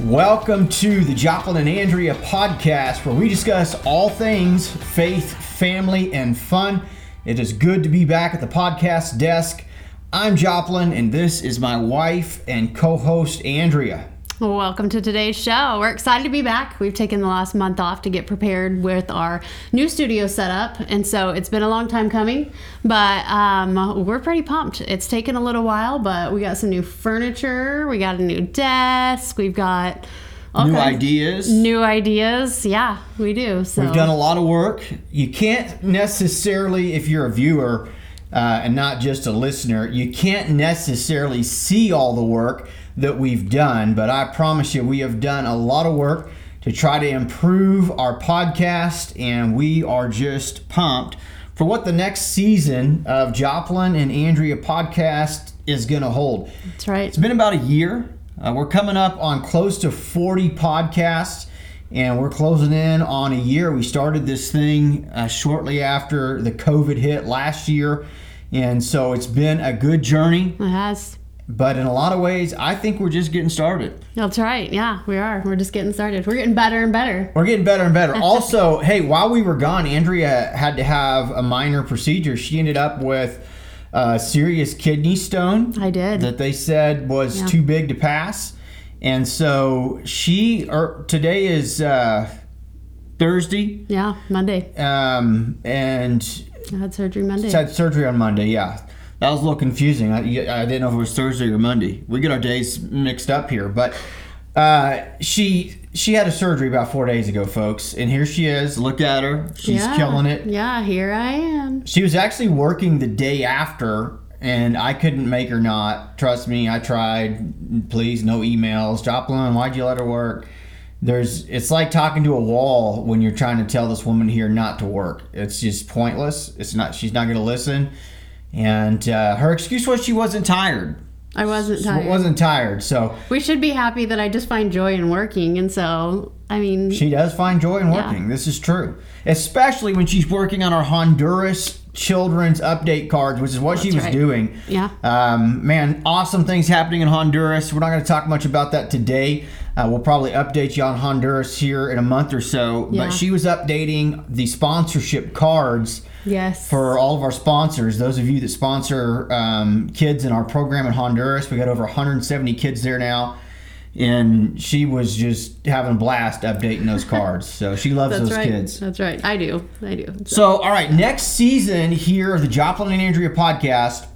Welcome to the Joplin and Andrea podcast, where we discuss all things faith, family, and fun. It is good to be back at the podcast desk. I'm Joplin, and this is my wife and co-host, Andrea. Welcome to today's show. We're excited to be back. We've taken the last month off to get prepared with our new studio setup, and so it's been a long time coming, but we're pretty pumped. It's taken a little while, but we got some new furniture, we got a new desk, we've got all new ideas. New ideas, yeah, we do. So we've done a lot of work. You can't necessarily, if you're a viewer and not just a listener, you can't necessarily see all the work that we've done, but I promise you we have done a lot of work to try to improve our podcast, and we are just pumped for what the next season of Joplin and Andrea podcast is going to hold. That's right. It's been about a year. We're coming up on close to 40 podcasts, and we're closing in on a year. We started this thing shortly after the COVID hit last year, and so it's been a good journey. It has. But in a lot of ways, I think we're just getting started. That's right. Yeah, we are. We're just getting started. We're getting better and better. We're getting better and better. Also, hey, while we were gone, Andrea had to have a minor procedure. She ended up with a serious kidney stone. I did. That they said was too big to pass. And so she, or today is Thursday. Yeah, Monday. And I had surgery Monday. She had surgery on Monday, yeah. That was a little confusing. I didn't know if it was Thursday or Monday. We get our days mixed up here. But she had a surgery about 4 days ago, folks. And here she is. Look at her. She's killing it. Yeah, here I am. She was actually working the day after, and I couldn't make her not. Trust me, I tried. Please, no emails. Joplin, why'd you let her work? It's like talking to a wall when you're trying to tell this woman here not to work. It's just pointless. She's not going to listen. And her excuse was she wasn't tired. I wasn't tired. So we should be happy that I just find joy in working. And so, I mean, she does find joy in working. Yeah. This is true, especially when she's working on our Honduras children's update cards, which is what she was doing. Yeah. Man, awesome things happening in Honduras. We're not going to talk much about that today. We'll probably update you on Honduras here in a month or so. Yeah. But she was updating the sponsorship cards. Yes. For all of our sponsors, those of you that sponsor kids in our program in Honduras, we got over 170 kids there now, and she was just having a blast updating those cards. So she loves those kids. That's right. I do. So, all right, next season here of the Joplin and Andrea podcast,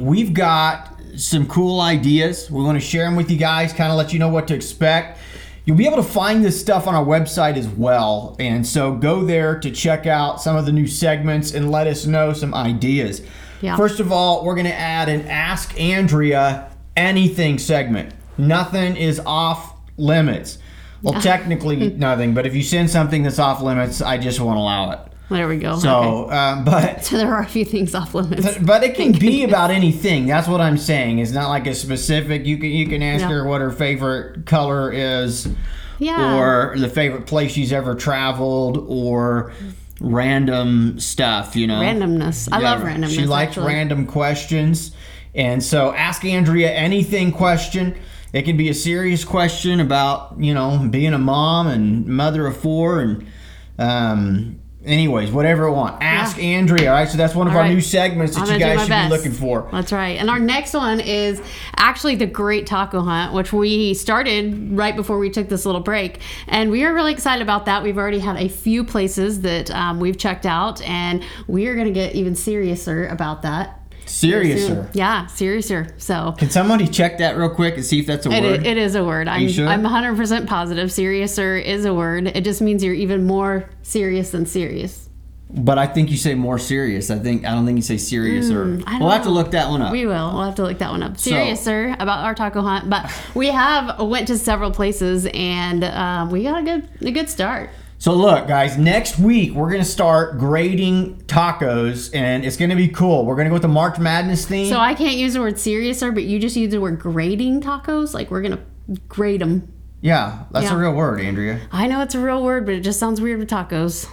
we've got some cool ideas. We want to share them with you guys, kind of let you know what to expect. You'll be able to find this stuff on our website as well. And so go there to check out some of the new segments and let us know some ideas. Yeah. First of all, we're going to add an Ask Andrea Anything segment. Nothing is off limits. Well, technically nothing, but if you send something that's off limits, I just won't allow it. There we go. So, okay. So there are a few things off limits. But it can be about anything. That's what I'm saying. It's not like a specific. You can ask her what her favorite color is, or the favorite place she's ever traveled, or random stuff. You know, randomness. I love randomness. She likes random questions, and so ask Andrea anything question. It can be a serious question about being a mom and mother of four and. Anyways, whatever I want. Ask Andrea, all right? So that's one of our new segments that you guys should be looking for. That's right. And our next one is actually the Great Taco Hunt, which we started right before we took this little break. And we are really excited about that. We've already had a few places that we've checked out, and we are going to get even seriouser about that. Seriouser. Yeah, seriouser. So can somebody check that real quick and see if that's a word? It is a word. Are you sure? I'm 100% positive. Seriouser is a word. It just means you're even more serious than serious. But I think you say more serious. I don't think you say seriouser. We'll have to look that one up. We will. We'll have to look that one up. Seriouser about our taco hunt. But we have went to several places, and we got a good start. So look, guys, next week we're going to start grading tacos, and it's going to be cool. We're going to go with the March Madness theme. So I can't use the word seriouser, but you just use the word grading tacos? Like we're going to grade them. Yeah, that's a real word, Andrea. I know it's a real word, but it just sounds weird with tacos.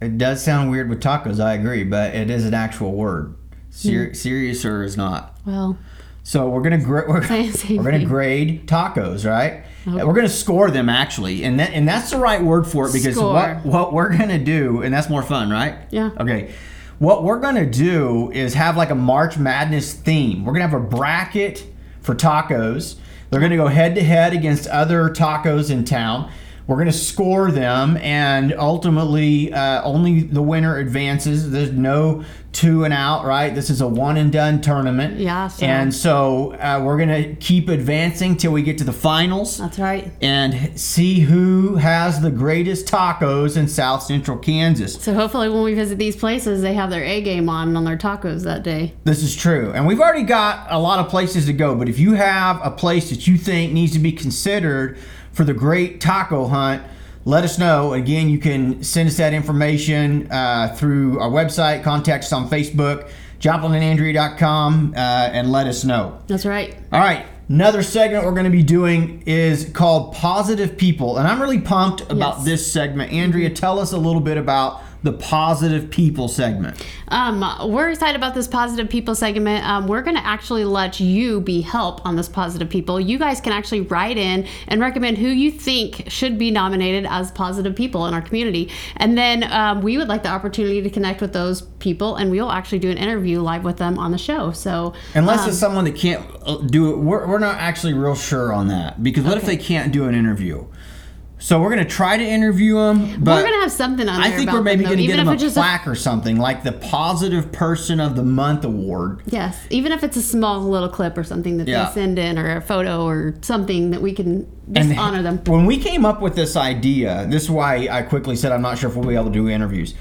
It does sound weird with tacos, I agree, but it is an actual word. Seriouser is not. Well, So we're gonna grade tacos, right? Okay. We're gonna score them actually, and that's the right word for it because what we're gonna do, and that's more fun, right? Yeah. Okay. What we're gonna do is have like a March Madness theme. We're gonna have a bracket for tacos. They're gonna go head to head against other tacos in town. We're going to score them, and ultimately only the winner advances. There's no two and out, right? This is a one and done tournament. Yeah. So. And so we're going to keep advancing till we get to the finals. That's right. And see who has the greatest tacos in South Central Kansas. So hopefully when we visit these places, they have their A game on their tacos that day. This is true. And we've already got a lot of places to go, but if you have a place that you think needs to be considered for the great taco hunt, let us know. Again, you can send us that information through our website, contact us on Facebook, joplinandandrea.com, and let us know. That's right. All right. Another segment we're going to be doing is called Positive People, and I'm really pumped about this segment. Andrea, tell us a little bit about the Positive People segment. We're excited about this Positive People segment. We're going to actually let you be help on this Positive People. You guys can actually write in and recommend who you think should be nominated as Positive People in our community. And then we would like the opportunity to connect with those people, and we will actually do an interview live with them on the show. So unless it's someone that can't do it, we're not actually real sure on that, because what if they can't do an interview? So we're going to try to interview them, but we're going to have something on there. I think we're maybe going to get them a plaque or something, like the Positive Person of the Month award. Yes, even if it's a small little clip or something that they send in, or a photo or something that we can just honor them. When we came up with this idea, this is why I quickly said I'm not sure if we'll be able to do interviews.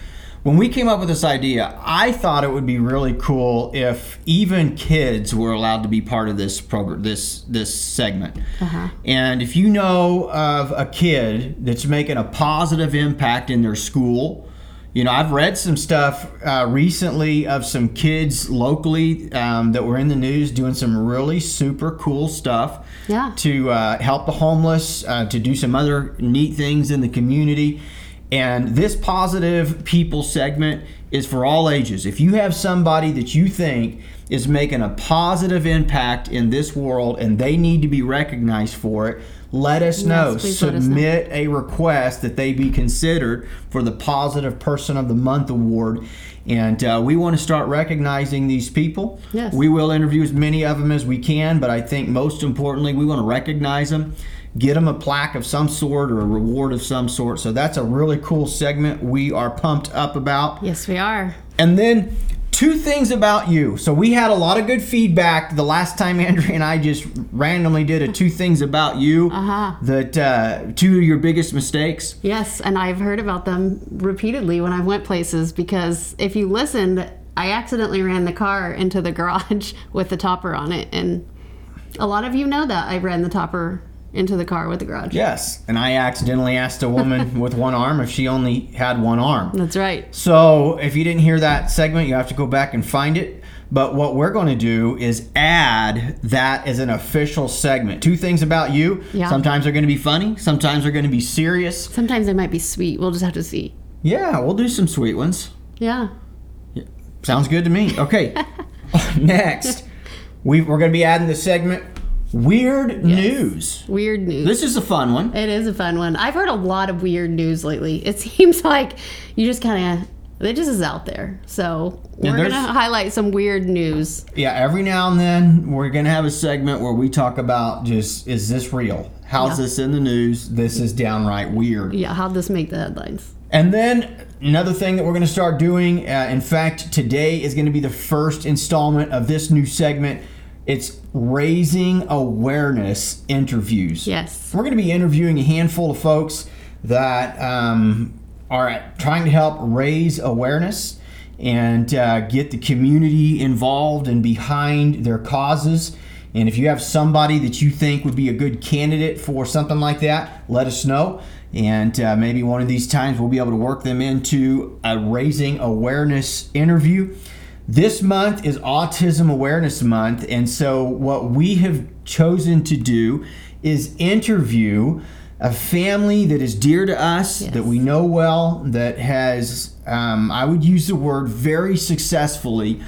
When we came up with this idea, I thought it would be really cool if even kids were allowed to be part of this program, this segment. Uh-huh. And if you know of a kid that's making a positive impact in their school, you know, I've read some stuff recently of some kids locally that were in the news doing some really super cool stuff to help the homeless, to do some other neat things in the community. And this Positive People segment is for all ages. If you have somebody that you think is making a positive impact in this world and they need to be recognized for it, let us know. Submit a request that they be considered for the Positive Person of the Month award. And we want to start recognizing these people. Yes. We will interview as many of them as we can, but I think most importantly, we want to recognize them. Get them a plaque of some sort or a reward of some sort. So that's a really cool segment we are pumped up about. Yes, we are. And then two things about you. So we had a lot of good feedback the last time Andrea and I just randomly did a two things about you. Uh-huh. That two of your biggest mistakes. Yes, and I've heard about them repeatedly when I went places, because if you listened, I accidentally ran the car into the garage with the topper on it. And a lot of you know that I ran the topper into the car with the garage. Yes, and I accidentally asked a woman with one arm if she only had one arm. That's right. So if you didn't hear that segment, you have to go back and find it. But what we're going to do is add that as an official segment. Two things about you. Yeah. Sometimes they're going to be funny. Sometimes they're going to be serious. Sometimes they might be sweet. We'll just have to see. Yeah, we'll do some sweet ones. Yeah. Sounds good to me. Okay. Next, we're going to be adding the segment Weird News. Weird News. This is a fun one. It is a fun one. I've heard a lot of weird news lately. It seems like you just kind of, it just is out there. So we're going to highlight some weird news. Yeah, every now and then we're going to have a segment where we talk about just, is this real? How's this in the news? This is downright weird. Yeah, how'd this make the headlines? And then another thing that we're going to start doing, in fact, today is going to be the first installment of this new segment. It's raising awareness interviews. Yes. We're going to be interviewing a handful of folks that are trying to help raise awareness and get the community involved and behind their causes. And if you have somebody that you think would be a good candidate for something like that, let us know. And maybe one of these times we'll be able to work them into a raising awareness interview. This month is Autism Awareness Month, and so what we have chosen to do is interview a family that is dear to us, that we know well, that has, I would use the word very successfully,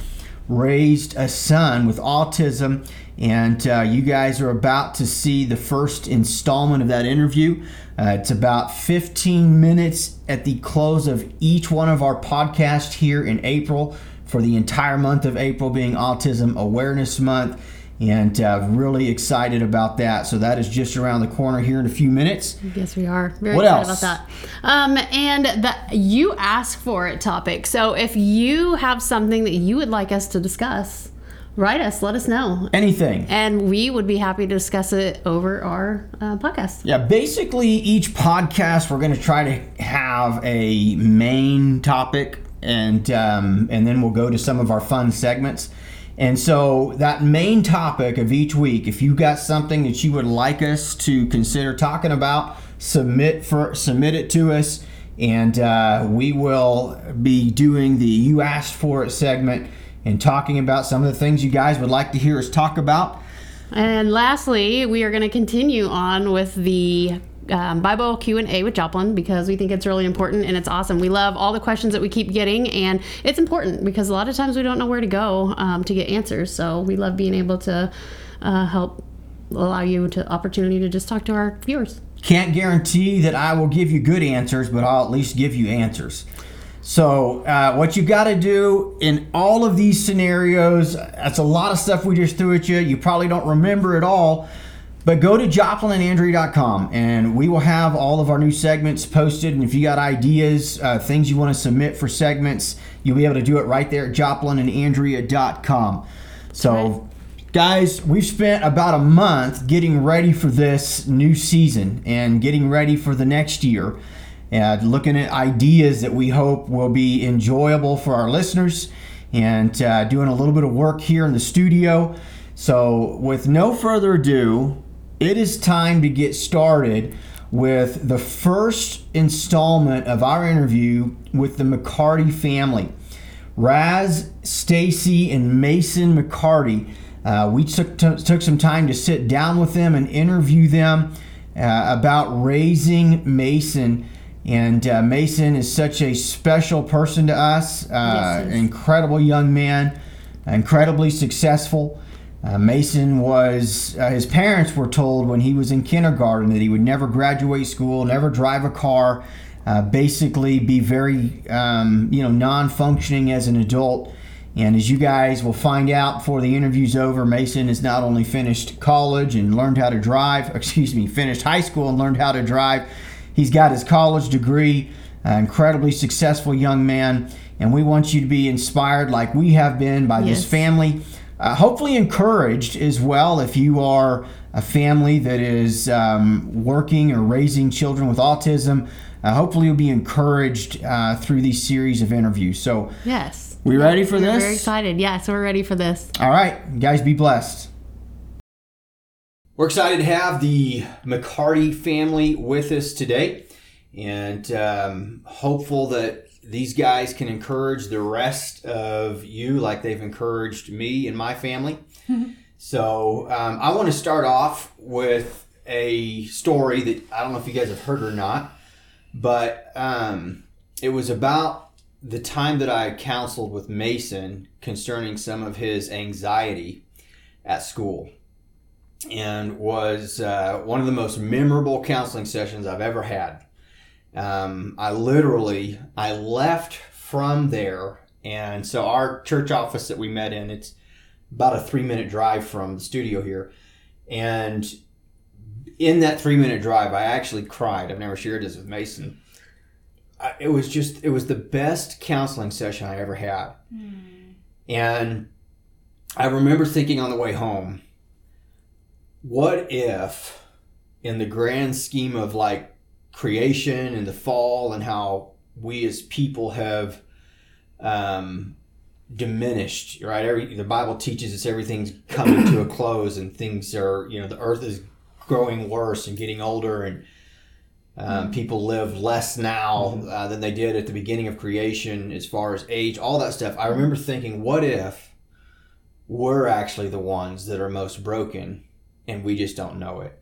raised a son with autism, and you guys are about to see the first installment of that interview. It's about 15 minutes at the close of each one of our podcasts here in April, for the entire month of April being Autism Awareness Month, and really excited about that. So that is just around the corner here in a few minutes. Yes, we are. Very what excited else? About that. And the You Ask For It topic. So if you have something that you would like us to discuss, write us, let us know. Anything. And we would be happy to discuss it over our podcast. Yeah, basically each podcast we're going to try to have a main topic, and then we'll go to some of our fun segments. And so that main topic of each week, if you got something that you would like us to consider talking about, submit it to us, and we will be doing the You Asked For It segment and talking about some of the things you guys would like to hear us talk about. And lastly, we are going to continue on with the Bible Q&A with Joplin, because we think it's really important and it's awesome. We love all the questions that we keep getting, and it's important because a lot of times we don't know where to go to get answers. So we love being able to help allow you to opportunity to just talk to our viewers. Can't guarantee that I will give you good answers, but I'll at least give you answers. So what you got to do in all of these scenarios, that's a lot of stuff we just threw at you. You probably don't remember it all. But go to joplinandandrea.com, and we will have all of our new segments posted. And if you got ideas, things you want to submit for segments, you'll be able to do it right there at joplinandandrea.com. So, guys, we've spent about a month getting ready for this new season and getting ready for the next year, and looking at ideas that we hope will be enjoyable for our listeners, and doing a little bit of work here in the studio. So, with no further ado, it is time to get started with the first installment of our interview with the McCarty family. Raz, Stacy, and Mason McCarty. We took some time to sit down with them and interview them about raising Mason. And Mason is such a special person to us. Yes, incredible young man, incredibly successful. Mason was, his parents were told when he was in kindergarten that he would never graduate school, never drive a car, basically be very, non-functioning as an adult. And as you guys will find out before the interview's over, Mason has not only finished college and learned how to drive, finished high school and learned how to drive. He's got his college degree, incredibly successful young man. And we want you to be inspired like we have been by this family. Hopefully encouraged as well if you are a family that is working or raising children with autism. Hopefully you'll be encouraged through these series of interviews. So yes, we ready for this? We're very excited. Yes, we're ready for this. All right, guys, be blessed. We're excited to have the McCarty family with us today, and hopeful that these guys can encourage the rest of you like they've encouraged me and my family. So I want to start off with a story that I don't know if you guys have heard or not, but it was about the time that I counseled with Mason concerning some of his anxiety at school, and was one of the most memorable counseling sessions I've ever had. I left from there, and so our church office that we met in, it's about a 3-minute drive from the studio here, and in that 3-minute drive I actually cried. I've never shared this with Mason. It was the best counseling session I ever had. And I remember thinking on the way home, what if in the grand scheme of like creation and the fall and how we as people have diminished, right? The Bible teaches us everything's coming to a close, and things are, the earth is growing worse and getting older, and people live less now than they did at the beginning of creation as far as age, all that stuff. I remember thinking, what if we're actually the ones that are most broken and we just don't know it?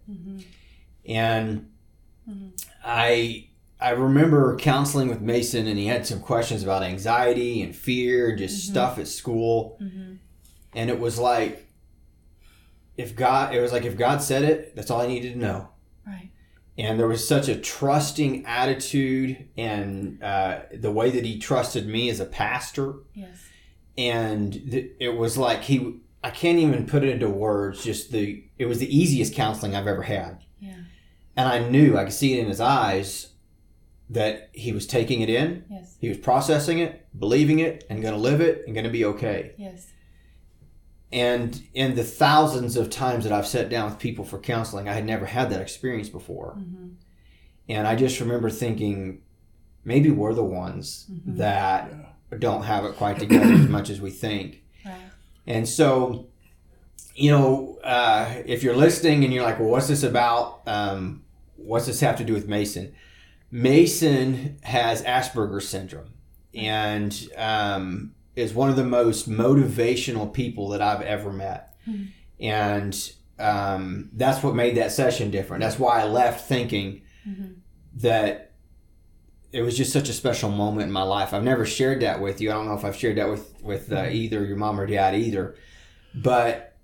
And I I remember counseling with Mason, and he had some questions about anxiety and fear and just stuff at school. Mm-hmm. And it was like, if God said it, that's all I needed to know. Right. And there was such a trusting attitude, and the way that he trusted me as a pastor. Yes. And it was like I can't even put it into words. It was the easiest counseling I've ever had. Yeah. And I could see it in his eyes that he was taking it in. Yes. He was processing it, believing it, and going to live it, and going to be okay. Yes. And in the thousands of times that I've sat down with people for counseling, I had never had that experience before. Mm-hmm. And I just remember thinking, maybe we're the ones that don't have it quite together as much as we think. Right. And so, if you're listening and you're like, well, what's this about? What's this have to do with Mason? Mason has Asperger's syndrome, and is one of the most motivational people that I've ever met. Mm-hmm. And that's what made that session different. That's why I left thinking that it was just such a special moment in my life. I've never shared that with you. I don't know if I've shared that with either your mom or dad either. But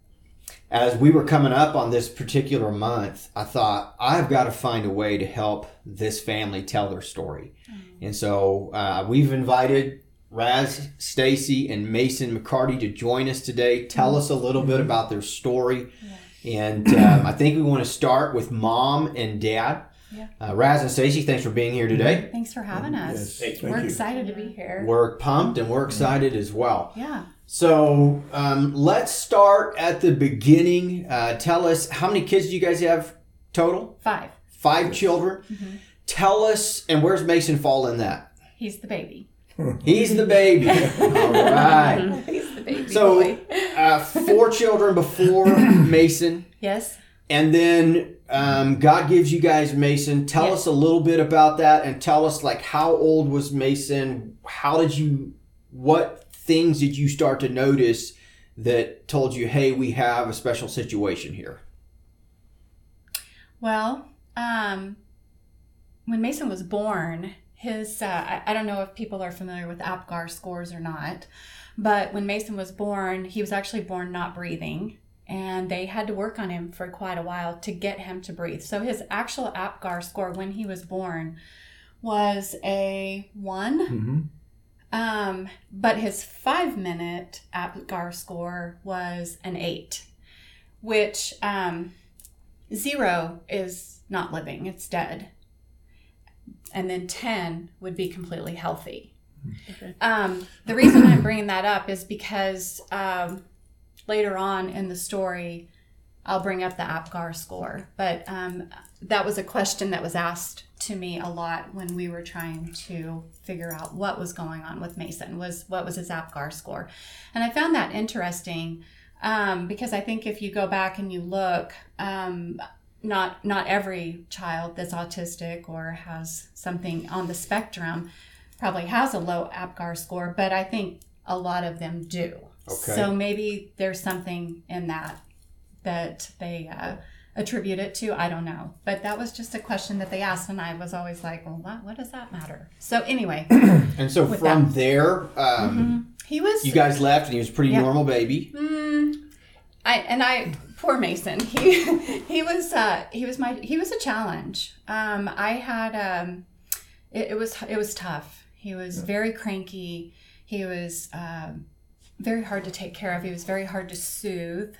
as we were coming up on this particular month, I thought, I've got to find a way to help this family tell their story. Mm-hmm. And so we've invited Raz, Stacy, and Mason McCarty to join us today. Tell us a little bit about their story. Yeah. And I think we want to start with mom and dad. Yeah. Raz and Stacy, thanks for being here today. Thanks for having us. Yes. We're excited to be here. We're pumped, and we're excited as well. Yeah. So let's start at the beginning. Tell us, how many kids do you guys have total? 5. 5 children. Mm-hmm. Tell us, and where's Mason fall in that? He's the baby. He's the baby. All right. He's the baby. So, 4 children before Mason. Yes. And then God gives you guys Mason. Tell us a little bit about that, and tell us, like, how old was Mason? What things did you start to notice that told you, hey, we have a special situation here? Well, when Mason was born, his, I don't know if people are familiar with APGAR scores or not, but when Mason was born, he was actually born not breathing, and they had to work on him for quite a while to get him to breathe. So his actual APGAR score when he was born was a 1, but his 5-minute APGAR score was an 8, which 0 is not living, it's dead. And then 10 would be completely healthy. Okay. The reason I'm bringing that up is because later on in the story, I'll bring up the APGAR score. But that was a question that was asked to me a lot when we were trying to figure out what was going on with Mason, what was his APGAR score. And I found that interesting because I think if you go back and you look, not every child that's autistic or has something on the spectrum probably has a low APGAR score, but I think a lot of them do. Okay. So maybe there's something in that they attribute it to. I don't know. But that was just a question that they asked, and I was always like, well, what does that matter? So anyway. And so from there, you guys left, and he was a pretty normal baby. Poor Mason. He was a challenge. It was tough. He was very cranky. He was very hard to take care of. He was very hard to soothe.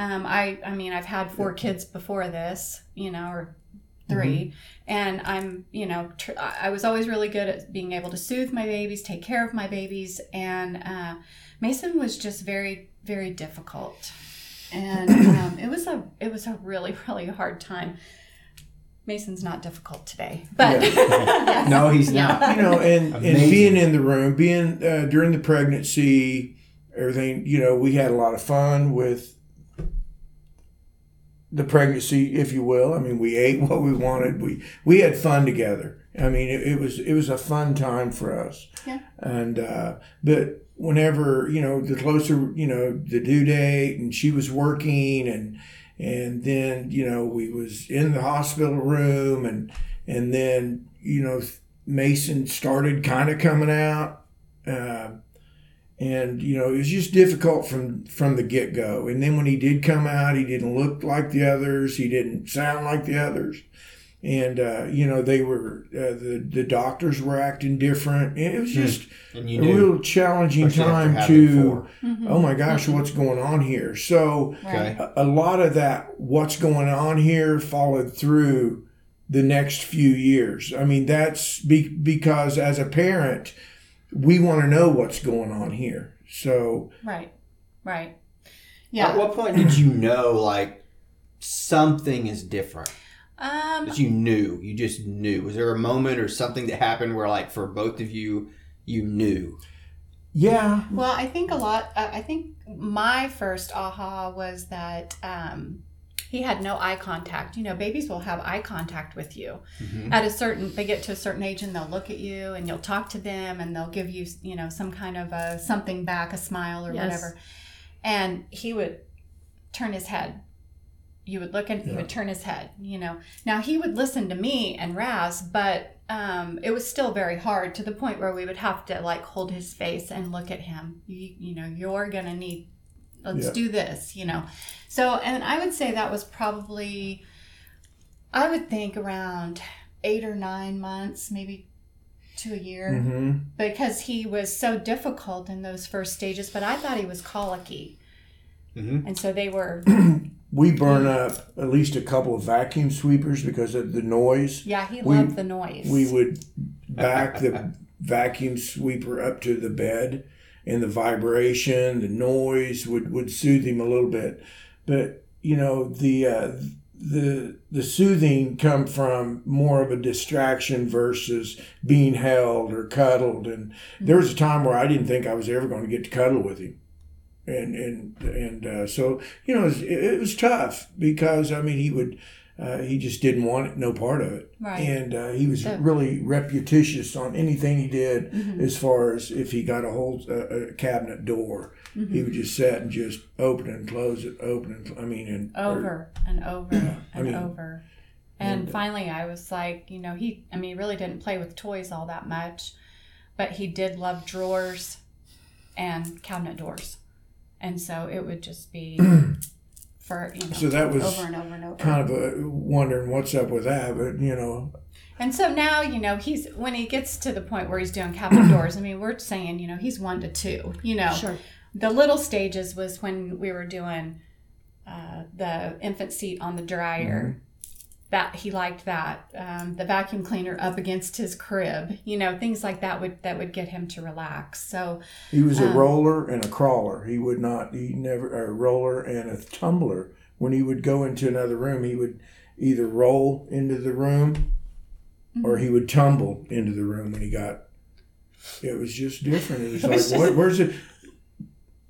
I've had 4 kids before this, or 3, and I'm, I was always really good at being able to soothe my babies, take care of my babies, and Mason was just very, very difficult. And it was a really, really hard time. Mason's not difficult today, but no, he's not. And being in the room, being during the pregnancy, everything. We had a lot of fun with the pregnancy, if you will. I mean, we ate what we wanted. We had fun together. I mean, it was a fun time for us. Yeah. And but. Whenever, the closer, the due date, and she was working, and then, we was in the hospital room, and, And then, you know, Mason started kind of coming out. And, you know, it was just difficult from the get-go. And then when he did come out, he didn't look like the others. He didn't sound like the others. And, you know, they were, the doctors were acting different. It was just a real challenging time to, oh my gosh, what's going on here? So a lot of that, what's going on here, followed through the next few years. I mean, that's because as a parent, we want to know what's going on here. So. Right. Yeah. At what point did you know, like, something is different? That you just knew. Was there a moment or something that happened where, like, for both of you, you knew? Yeah. Well, I think I think my first aha was that he had no eye contact. You know, babies will have eye contact with you. Mm-hmm. They get to a certain age and they'll look at you and you'll talk to them and they'll give you, you know, some kind of a something back, a smile or whatever. And he would turn his head. You would look and he would turn his head, you know. Now, he would listen to me and Raz, but it was still very hard to the point where we would have to, like, hold his face and look at him. You know, you're going to need, let's do this, you know. So, and I would say that was probably, I would think around 8 or 9 months, maybe to a year, because he was so difficult in those first stages, but I thought he was colicky. And so they were... We burn up at least a couple of vacuum sweepers because of the noise. Yeah, he loved the noise. We would back the vacuum sweeper up to the bed, and the vibration, the noise would soothe him a little bit. But, you know, the soothing come from more of a distraction versus being held or cuddled. And there was a time where I didn't think I was ever going to get to cuddle with him. And so, you know, it was tough because, I mean, he just didn't want it, no part of it. Right. And he was really reputatious on anything he did as far as if he got a whole cabinet door. He would just sit and just open and close it, over and over. And finally I was like, you know, he really didn't play with toys all that much, but he did love drawers and cabinet doors. And so it would just be for, you know, so that was over and over and over. Kind of wondering what's up with that, but, you know. And so now, you know, when he gets to the point where he's doing cabinet doors, I mean, we're saying, you know, he's 1 to 2, you know. Sure. The little stages was when we were doing the infant seat on the dryer. That he liked that. The vacuum cleaner up against his crib, you know, things like that would get him to relax. So he was a roller and a crawler. He never a roller and a tumbler. When he would go into another room, he would either roll into the room or he would tumble into the room when he got. It was just different. It was like, where's it?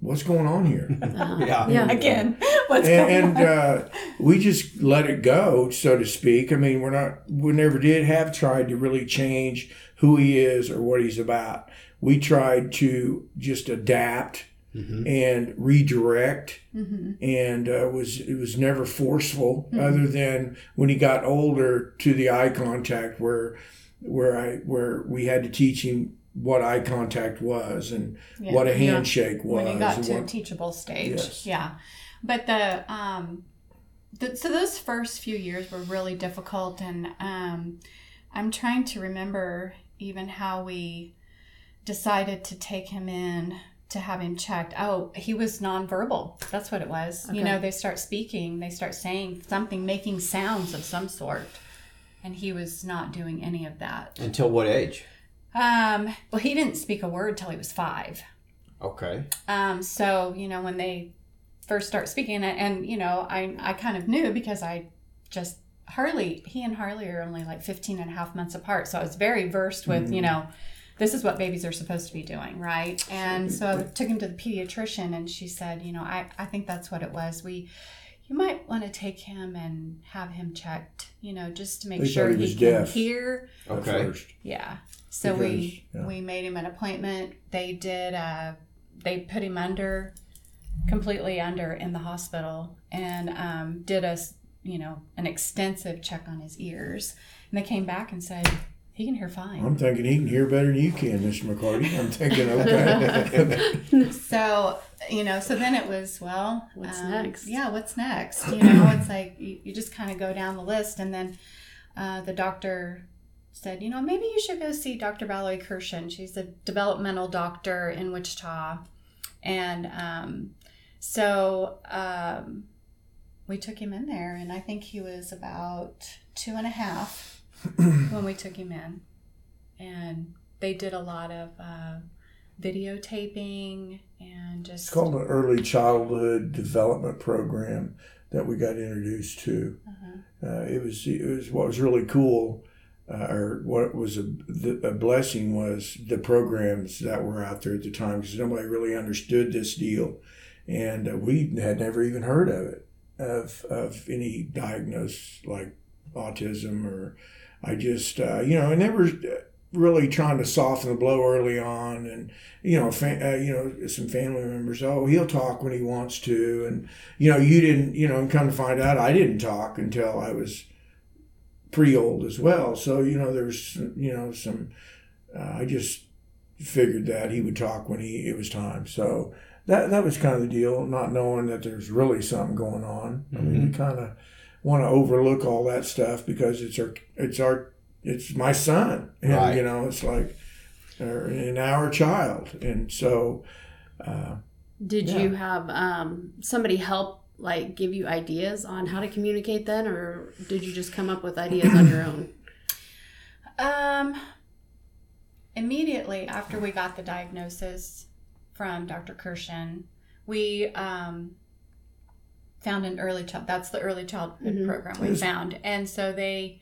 What's going on here? Again, what's going on? And we just let it go, so to speak. I mean, we never did have tried to really change who he is or what he's about. We tried to just adapt and redirect, and it was never forceful, other than when he got older to the eye contact, where we had to teach him what eye contact was and what a handshake was. When you got to a teachable stage. Yes. Yeah. But so those first few years were really difficult. And I'm trying to remember even how we decided to take him in to have him checked. Oh, he was nonverbal. That's what it was. Okay. You know, they start speaking, they start saying something, making sounds of some sort. And he was not doing any of that. Until what age? Well, he didn't speak a word till he was 5. Okay. So, you know, when they first start speaking, and you know, I kind of knew because he and Harley are only like 15 and a half months apart. So I was very versed with, you know, this is what babies are supposed to be doing, right? And so I took him to the pediatrician and she said, you know, I think that's what it was. You might want to take him and have him checked, you know, just to make sure he can hear. Okay. Yeah. So we made him an appointment. They put him completely under in the hospital and did a you know, an extensive check on his ears. And they came back and said, he can hear fine. I'm thinking he can hear better than you can, Mr. McCarty. I'm thinking, okay. So, you know, so then it was, well, what's next? Yeah, what's next? You know, it's like you just kind of go down the list. And then the doctor said, you know, maybe you should go see Dr. Valerie Kershen. She's a developmental doctor in Wichita. And so we took him in there. And I think he was about 2.5. when we took him in, and they did a lot of videotaping and just... It's called an early childhood development program that we got introduced to. Uh-huh. It was what was really cool, or what was a blessing was the programs that were out there at the time, because nobody really understood this deal, and we had never even heard of it, of any diagnosis like autism or... I just, and they were really trying to soften the blow early on, and, some family members, oh, he'll talk when he wants to, and, you didn't, and come to find out, I didn't talk until I was pretty old as well, so, there's, I just figured that he would talk when it was time, so that was kind of the deal, not knowing that there's really something going on. Mm-hmm. I mean, we kind of want to overlook all that stuff because it's my son, and right. It's like an our child, and so. Did you have somebody help, like, give you ideas on how to communicate then, or did you just come up with ideas on your own? Immediately after we got the diagnosis from Dr. Kershen, we found an early child. That's the early childhood mm-hmm. program we found, and so we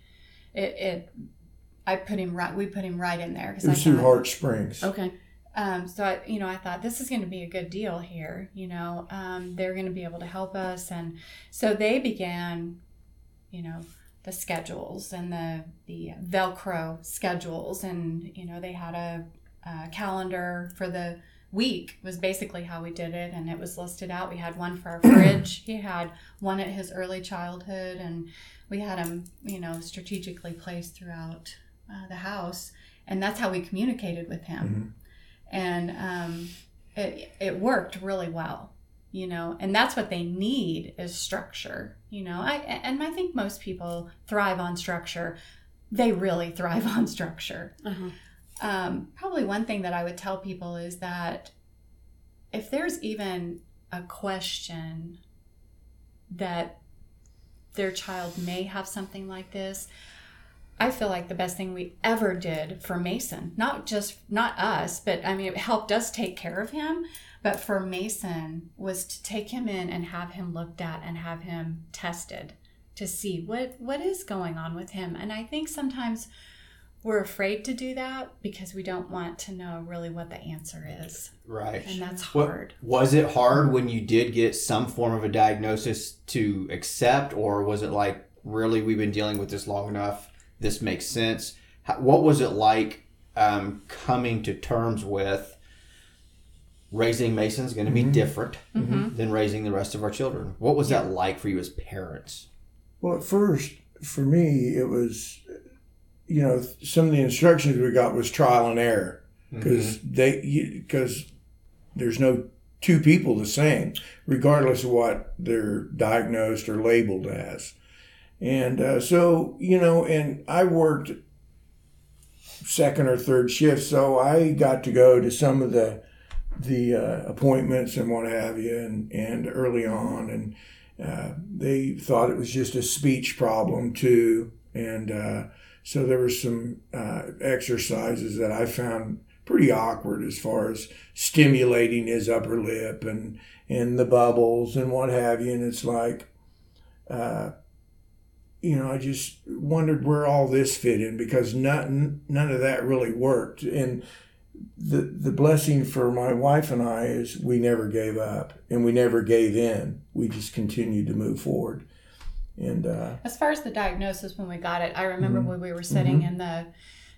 put him right in there. It was through Heart Springs. Okay. So I thought this is going to be a good deal here. They're going to be able to help us, and so they began, the schedules and the Velcro schedules, and they had a calendar for the week was basically how we did it, and it was listed out. We had one for our fridge. He had one at his early childhood, and we had him, strategically placed throughout the house, and that's how we communicated with him. Mm-hmm. And it worked really well, and that's what they need is structure. I think most people thrive on structure. They really thrive on structure. Uh-huh. Probably one thing that I would tell people is that if there's even a question that their child may have something like this, I feel like the best thing we ever did for Mason, not us, but I mean, it helped us take care of him, but for Mason was to take him in and have him looked at and have him tested to see what is going on with him. And I think sometimes we're afraid to do that because we don't want to know really what the answer is. Right. And that's hard. Was it hard when you did get some form of a diagnosis to accept, or was it like, really, we've been dealing with this long enough, this makes sense? What was it like coming to terms with raising Mason's going to be mm-hmm. different mm-hmm. than raising the rest of our children? What was that like for you as parents? Well, at first, for me, it was... some of the instructions we got was trial and error, because mm-hmm. There's no two people the same, regardless of what they're diagnosed or labeled as. And and I worked second or third shift, so I got to go to some of the appointments and what have you, and early on, and they thought it was just a speech problem too, and. So there were some exercises that I found pretty awkward as far as stimulating his upper lip and the bubbles and what have you. And it's like, I just wondered where all this fit in, because none of that really worked. And the blessing for my wife and I is we never gave up and we never gave in. We just continued to move forward. And as far as the diagnosis, when we got it, I remember mm-hmm. when we were sitting mm-hmm. in the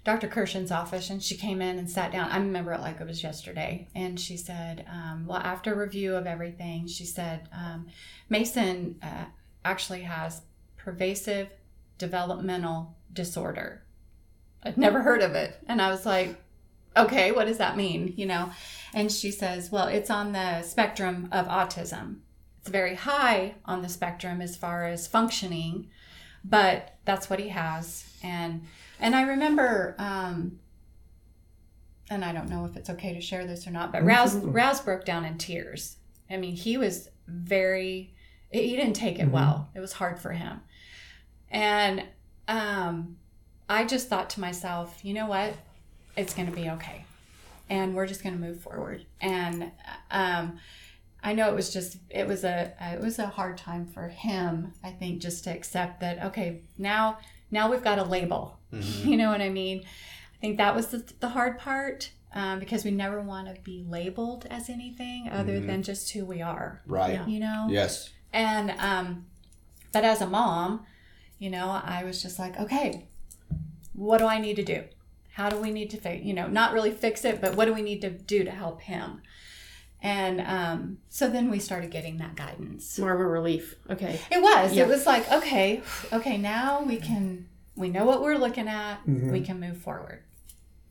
Dr. Kershen's office, and she came in and sat down. I remember it like it was yesterday. And she said, after review of everything, she said, Mason actually has Pervasive developmental disorder. I'd never heard of it. And I was like, okay, what does that mean? You know? And she says, well, it's on the spectrum of autism. It's very high on the spectrum as far as functioning, but that's what he has. And I remember, and I don't know if it's okay to share this or not, but Raz broke down in tears. I mean, he was very, he didn't take it well. It was hard for him. And I just thought to myself, you know what? It's going to be okay. And we're just going to move forward. And I know it was just, it was a hard time for him, I think, just to accept that, okay, now we've got a label. Mm-hmm. You know what I mean? I think that was the hard part, because we never want to be labeled as anything other than just who we are. Right. You know? Yes. And, but as a mom, you know, I was just like, okay, what do I need to do? How do we need to fix, you know, not really fix it, but what do we need to do to help him? And so then we started getting that guidance. More of a relief. Okay. It was. Yeah. It was like, okay, now we know what we're looking at. Mm-hmm. We can move forward.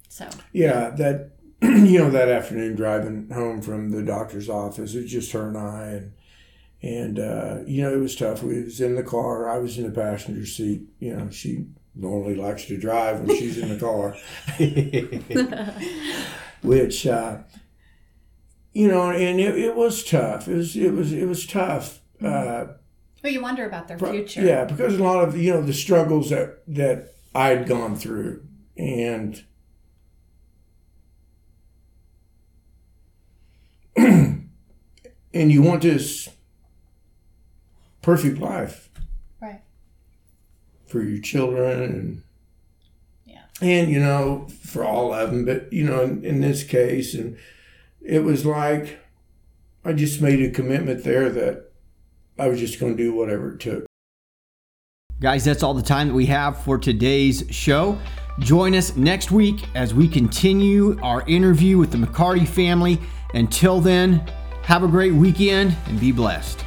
So. Yeah, that, you know, that afternoon driving home from the doctor's office, it was just her and I. And you know, it was tough. We was in the car. I was in the passenger seat. You know, she normally likes to drive when she's in the car. Which... you know, and it was tough. It was tough. Well, you wonder about their future. Yeah, because a lot of, you know, the struggles that I'd gone through, and and you want this perfect life, right, for your children, and you know, for all of them. But you know, in this case, and it was like I just made a commitment there that I was just going to do whatever it took. Guys, that's all the time that we have for today's show. Join us next week as we continue our interview with the McCarty family. Until then, have a great weekend and be blessed.